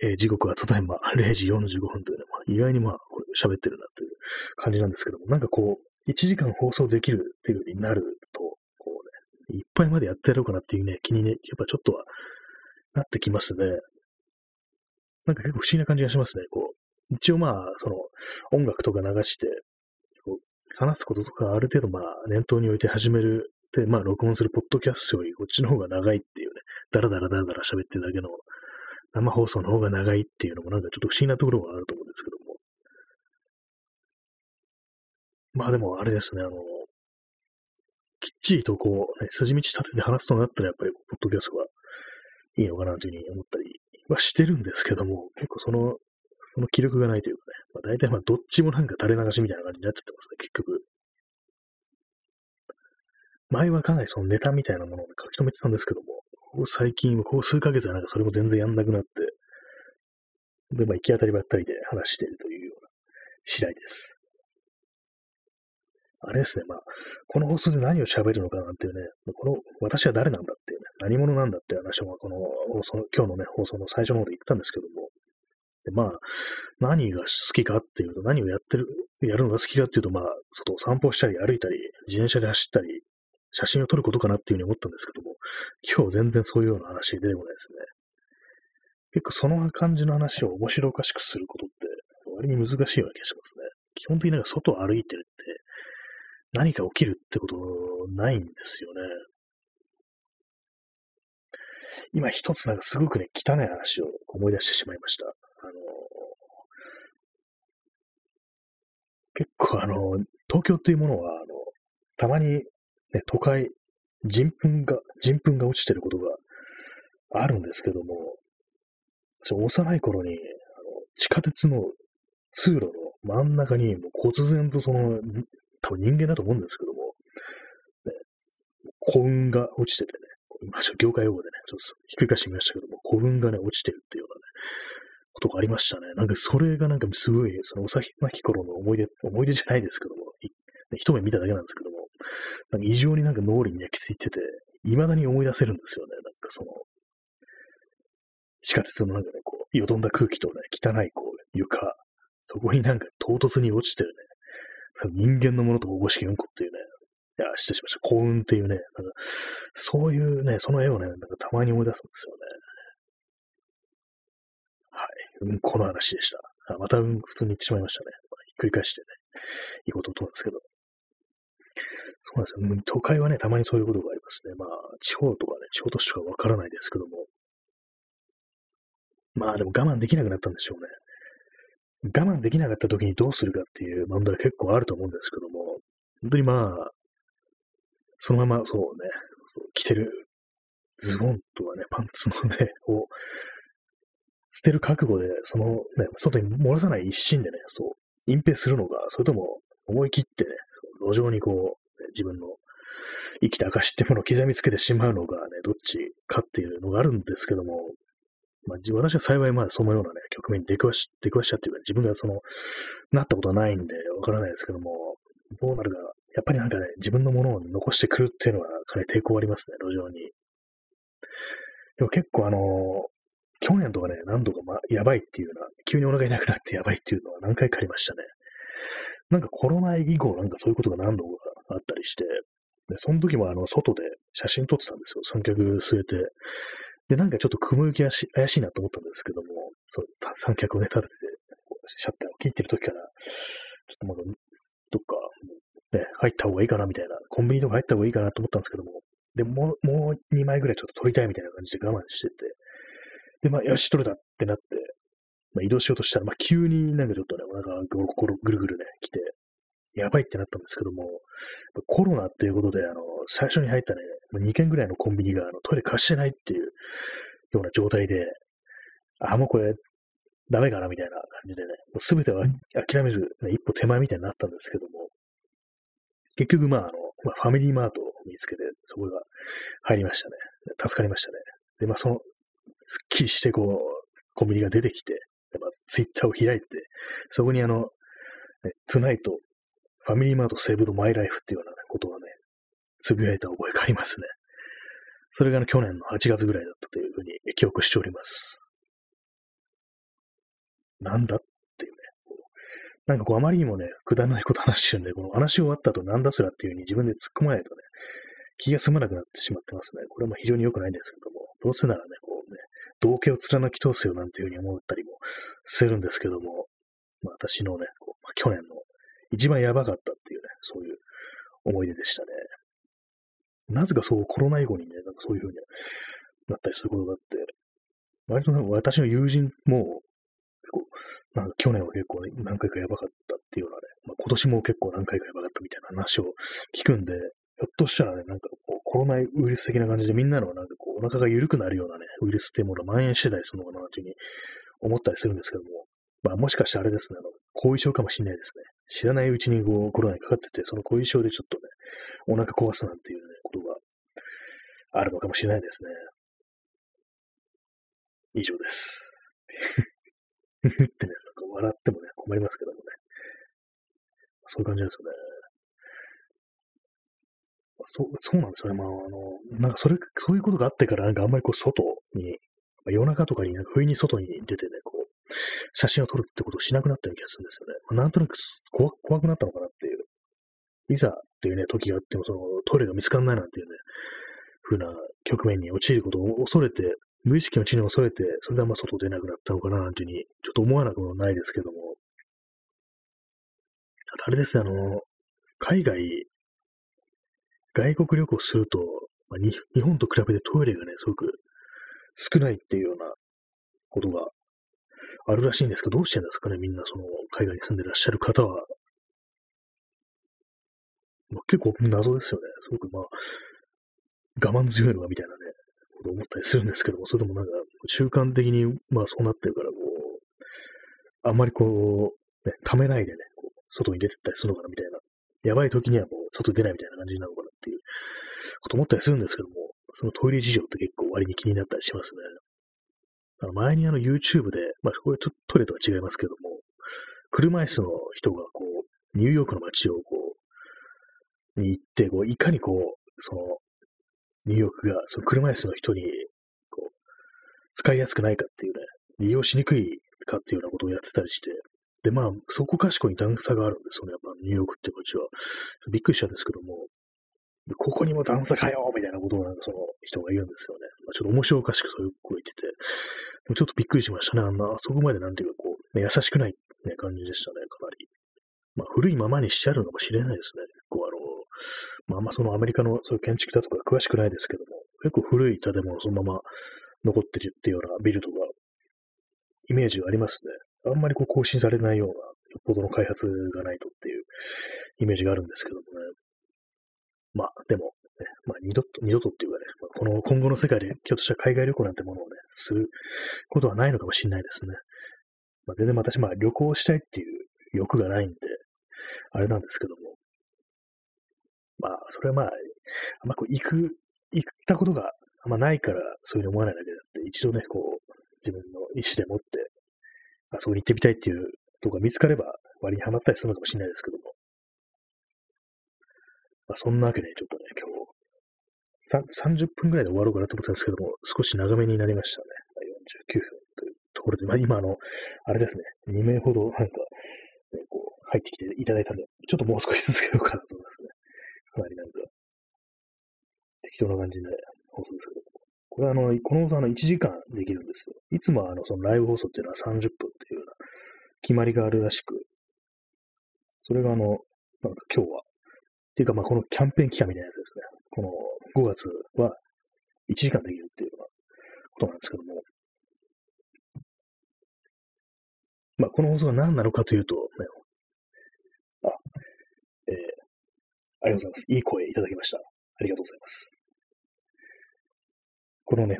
ね。時刻はただいま0時45分というね、まあ、意外にまあ、これ喋ってるなという感じなんですけども、なんかこう、1時間放送できるっていう風になると、こうね、いっぱいまでやってやろうかなっていうね、気にね、やっぱちょっとはなってきますね。なんか結構不思議な感じがしますね。こう、一応まあ、その、音楽とか流して、こう話すこととかある程度まあ、念頭に置いて始める。で、まあ、録音するポッドキャストよりこっちの方が長いっていうね、ダラダラダラダラ喋ってるだけの生放送の方が長いっていうのもなんかちょっと不思議なところがあると思うんですけども。まあでもあれですね、きっちりとこう、ね、筋道立てて話すとなったらやっぱりポッドキャストがいいのかなというふうに思ったりはしてるんですけども、結構その気力がないというかね、まあ、大体まあどっちもなんか垂れ流しみたいな感じになっちゃってますね、結局。前はかなりそのネタみたいなものを書き留めてたんですけども、ここ最近、ここ数ヶ月はなんかそれも全然やんなくなって、で、まあ行き当たりばったりで話しているというような次第です。あれですね、まあ、この放送で何を喋るのかなんていうね、この、私は誰なんだっていうね、何者なんだっていう話を、この放送、今日のね、放送の最初の方で言ったんですけども、でまあ、何が好きかっていうと、何をやるのが好きかっていうと、まあ、外を散歩したり、歩いたり、自転車で走ったり、写真を撮ることかなっていうふうに思ったんですけども、今日全然そういうような話出てこないですね。結構その感じの話を面白おかしくすることって割に難しいような気がしますね。基本的になんか外を歩いてるって何か起きるってことないんですよね。今一つなんかすごくね、汚い話を思い出してしまいました。結構東京っていうものは、たまにね、都会、人糞が落ちてることがあるんですけども、幼い頃に、地下鉄の通路の真ん中に、もう忽然とその、多分人間だと思うんですけども、ね、古墳が落ちててね、今、業界用語でね、ちょっとひっくり返してみましたけども、古墳がね、落ちてるっていうようなね、ことがありましたね。なんかそれがなんかすごい、その幼き頃の思い出じゃないですけども、一目見ただけなんですけども、なんか異常になんか脳裏に焼き付いてて、未だに思い出せるんですよね。なんかその、地下鉄のなんかね、こう、よどんだ空気とね、汚いこう、床、そこになんか唐突に落ちてるね、その人間のものとおぼしきうんこっていうね、いや、失礼しました。幸運っていうね、なんか、そういうね、その絵をね、なんかたまに思い出すんですよね。はい。うんこの話でした。あ、また普通に言ってしまいましたね。ひっくり返してね、いいことを思うんですけど。そうなんですよ。都会はね、たまにそういうことがありますね。まあ、地方とかね、地方都市とかわからないですけども。まあ、でも我慢できなくなったんでしょうね。我慢できなかった時にどうするかっていう問題は結構あると思うんですけども、本当にまあ、そのまま、そうね、着てるズボンとかね、パンツのね、を捨てる覚悟で、そのね、外に漏らさない一心でね、そう、隠蔽するのか、それとも思い切ってね、路上にこう、自分の生きた証ってものを刻みつけてしまうのがね、どっちかっていうのがあるんですけども、まあ、私は幸いまだそのようなね、局面に出くわしたっていうか、自分がその、なったことはないんで、わからないですけども、どうなるか、やっぱりなんかね、自分のものを残してくるっていうのは、かなり抵抗ありますね、路上に。でも結構去年とかね、何度かまあ、やばいっていうのは、急にお腹いなくなってやばいっていうのは何回かありましたね。なんかコロナ以降なんかそういうことが何度かあったりして、でその時も外で写真撮ってたんですよ。三脚据えて。で、なんかちょっと雲行き怪しいなと思ったんですけども、そう三脚をね、立てて、シャッターを切ってる時から、ちょっとまだ、どっか、ね、入った方がいいかなみたいな、コンビニとか入った方がいいかなと思ったんですけども、で、もう2枚ぐらいちょっと撮りたいみたいな感じで我慢してて、で、まあ、よし、撮れたってなって、まあ、移動しようとしたら、まあ、急になんかちょっとね、なんかぐるぐるね、来て、やばいってなったんですけども、コロナっていうことで、最初に入ったね、2軒ぐらいのコンビニがトイレ貸してないっていうような状態で、あ、もうこれ、ダメかなみたいな感じでね、もう全ては諦める、ね、一歩手前みたいになったんですけども、結局、まあ、まあ、ファミリーマートを見つけて、そこが入りましたね。助かりましたね。で、まあ、すっきりして、こう、コンビニが出てきて、まずツイッターを開いて、そこにトゥナイト、ファミリーマートセーブドマイライフっていうようなことがね、つぶやいた覚えがありますね。それが去年の8月ぐらいだったというふうに記憶しております。なんだっていうね、なんかこうあまりにもね、くだらないこと話してるんで、この話終わった後なんだそらっていう風に自分で突っ込まないとね、気が済まなくなってしまってますね。これも非常に良くないんですけども、どうせならね、こうね、道化を貫き通すよなんていう風に思ったりもするんですけども、まあ、私のね、こう、まあ、去年の一番やばかったっていうね、そういう思い出でしたね。なぜかそうコロナ以後にね、なんかそういう風になったりすることがあって、割となんか私の友人も、なんか去年は結構、ね、何回かやばかったっていうようなね、まあ、今年も結構何回かやばかったみたいな話を聞くんで、ひょっとしたらね、なんかこうコロナウイルス的な感じでみんなのなんかこうお腹が緩くなるようなね、ウイルスっていうものが蔓延してたりするのかなというふうに思ったりするんですけども、まあもしかしてあれですね、後遺症かもしれないですね。知らないうちにこうコロナにかかってて、その後遺症でちょっとね、お腹壊すなんていうね、ことがあるのかもしれないですね。以上です。ってね、なんか笑ってもね、困りますけどもね。そういう感じですよね。そうなんですよね。まあ、なんかそういうことがあってから、なんかあんまりこう、外に、夜中とかに、不意に外に出てね、こう、写真を撮るってことをしなくなったような気がするんですよね。まあ、なんとなく怖くなったのかなっていう。いざっていうね、時があっても、その、トイレが見つかんないなんていうね、風な局面に陥ることを恐れて、無意識の知能を恐れて、それであんま外出なくなったのかな、なんていうふうに、ちょっと思わなくもないですけども。あれですね、外国旅行すると、まあ、日本と比べてトイレがね、すごく少ないっていうようなことがあるらしいんですけど、どうしてんですかね、みんな、その、海外に住んでらっしゃる方は。まあ、結構謎ですよね。すごくまあ、我慢強いのがみたいなね。思ったりするんですけども、それでもなんか、習慣的に、まあそうなってるから、こう、あんまりこう、ね、ためないでね、こう外に出てったりするのかなみたいな、やばい時にはもう外出ないみたいな感じになるのかなっていうこと思ったりするんですけども、そのトイレ事情って結構割に気になったりしますね。前にYouTube で、まあこれちょっとトイレとは違いますけども、車椅子の人がこう、ニューヨークの街をこう、に行って、こう、いかにこう、その、ニューヨークがその車椅子の人にこう使いやすくないかっていうね、利用しにくいかっていうようなことをやってたりして、で、まあ、そこかしこに段差があるんですよね、やっぱニューヨークって街は。びっくりしたんですけども、ここにも段差かよみたいなことをなんかその人が言うんですよね。まあ、ちょっと面白おかしくそういうことを言ってて、でもちょっとびっくりしましたね、あそこまでなんていうかこう、ね、優しくない、ね、感じでしたね、かなり。まあ、古いままにしちゃうのかもしれないですね、結構まあ、あんまそのアメリカのそういう建築だとか詳しくないですけども、結構古い建物そのまま残ってるっていうようなビルとか、イメージがありますね。あんまりこう更新されないような、よっぽどの開発がないとっていうイメージがあるんですけどもね。まあ、でも、ね、まあ、二度とっていうかね、まあ、今後の世界で、ひょっとしたら海外旅行なんてものをね、することはないのかもしれないですね。まあ、全然私、まあ、旅行したいっていう欲がないんで、あれなんですけども、まあ、それはまあ、あんまこう行ったことがあんまないから、そういうふうに思わないだけであって、一度ね、こう、自分の意思でもって、あそこに行ってみたいっていうとこが見つかれば、割にはまったりするのかもしれないですけども。まあ、そんなわけで、ちょっとね、今日、30分ぐらいで終わろうかなと思ったんですけども、少し長めになりましたね。まあ、49分というところで、まあ、今、あれですね、2名ほどなんか、ね、こう、入ってきていただいたんで、ちょっともう少し続けようかなと思いますね。かなりなんか、適当な感じで放送ですけど、これはこの放送は1時間できるんですよ。いつもはそのライブ放送っていうのは30分っていうような決まりがあるらしく、それがなんか今日は、っていうかまあこのキャンペーン期間みたいなやつですね。この5月は1時間できるっていうようなことなんですけども、まあこの放送が何なのかというと、ありがとうございます。いい声いただきました。ありがとうございます。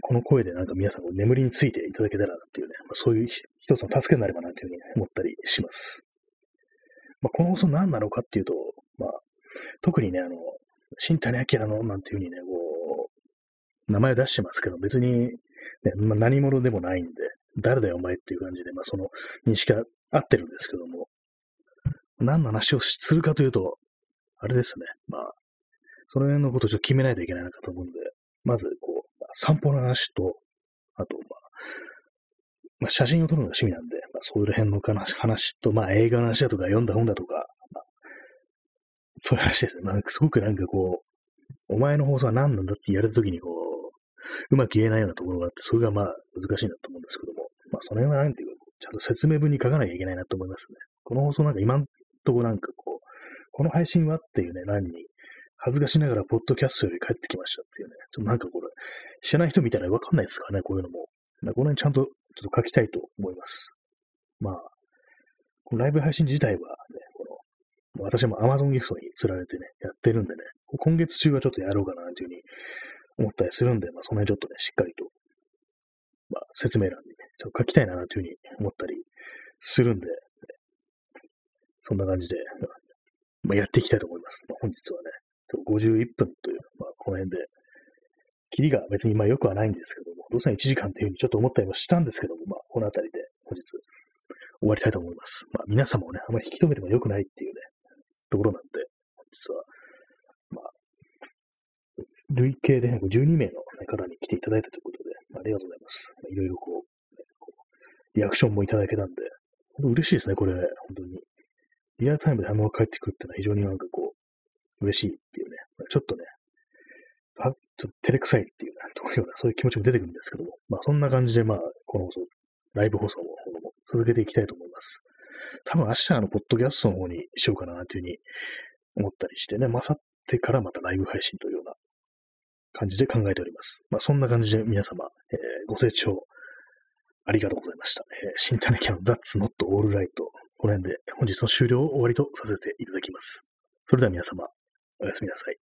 この声でなんか皆さん眠りについていただけたらっていうね、まあ、そういう一つの助けになればなというふうに思ったりします。まあ、この放送何なのかっていうと、まあ、特にね、新谷明のなんていうふうにね、こう、名前を出してますけど、別に、ね、まあ、何者でもないんで、誰だよお前っていう感じで、まあ、その認識が合ってるんですけども、何の話をするかというと、あれですね。まあ、その辺のことをちょっと決めないといけないなと思うんで、まず、こう、散歩の話と、あと、まあ、まあ、写真を撮るのが趣味なんで、まあ、そういう辺の話と、まあ、映画の話だとか、読んだ本だとか、まあ、そういう話ですね。まあ、すごくなんかこう、お前の放送は何なんだって言われたときに、こう、うまく言えないようなところがあって、それがまあ、難しいなと思うんですけども、まあ、その辺はなんていうか、ちゃんと説明文に書かなきゃいけないなと思いますね。この放送なんか今んとこなんかこう、この配信はっていうね、欄に、恥ずかしながらポッドキャストより帰ってきましたっていうね、ちょっとなんかこれ、知らない人みたいなわかんないですからね、こういうのも。だからこの辺ちゃんと、ちょっと書きたいと思います。まあ、このライブ配信自体はね、この、私も Amazon ギフトに釣られてね、やってるんでね、今月中はちょっとやろうかなというふうに思ったりするんで、まあその辺ちょっとね、しっかりと、まあ説明欄にね、ちょっと書きたいなというふうに思ったりするんで、ね、そんな感じで、まあ、やっていきたいと思います。まあ、本日はね、51分という、まあこの辺で、キリが別にまあ良くはないんですけども、どうせ1時間というふうにちょっと思ったりもしたんですけども、まあこのあたりで本日終わりたいと思います。まあ皆様をね、あんまり引き止めても良くないっていうね、ところなんで、本日は、まあ、累計で12名の方に来ていただいたということで、まあ、ありがとうございます。いろいろこう、ね、こうリアクションもいただけたんで、本当嬉しいですね、これ、本当に。リアルタイムで反応が返ってくるっていうのは非常になんかこう、嬉しいっていうね、ちょっとね、ちょっと照れくさいっていうような、そういう気持ちも出てくるんですけども、まあそんな感じで、まあ、この放送、ライブ放送の方も続けていきたいと思います。多分明日ポッドキャストの方にしようかなというふうに思ったりしてね、まさってからまたライブ配信というような感じで考えております。まあそんな感じで皆様、ご清聴ありがとうございました。新タネキャンThat's Not All Right。この辺で本日の終了を終わりとさせていただきます。それでは皆様、おやすみなさい。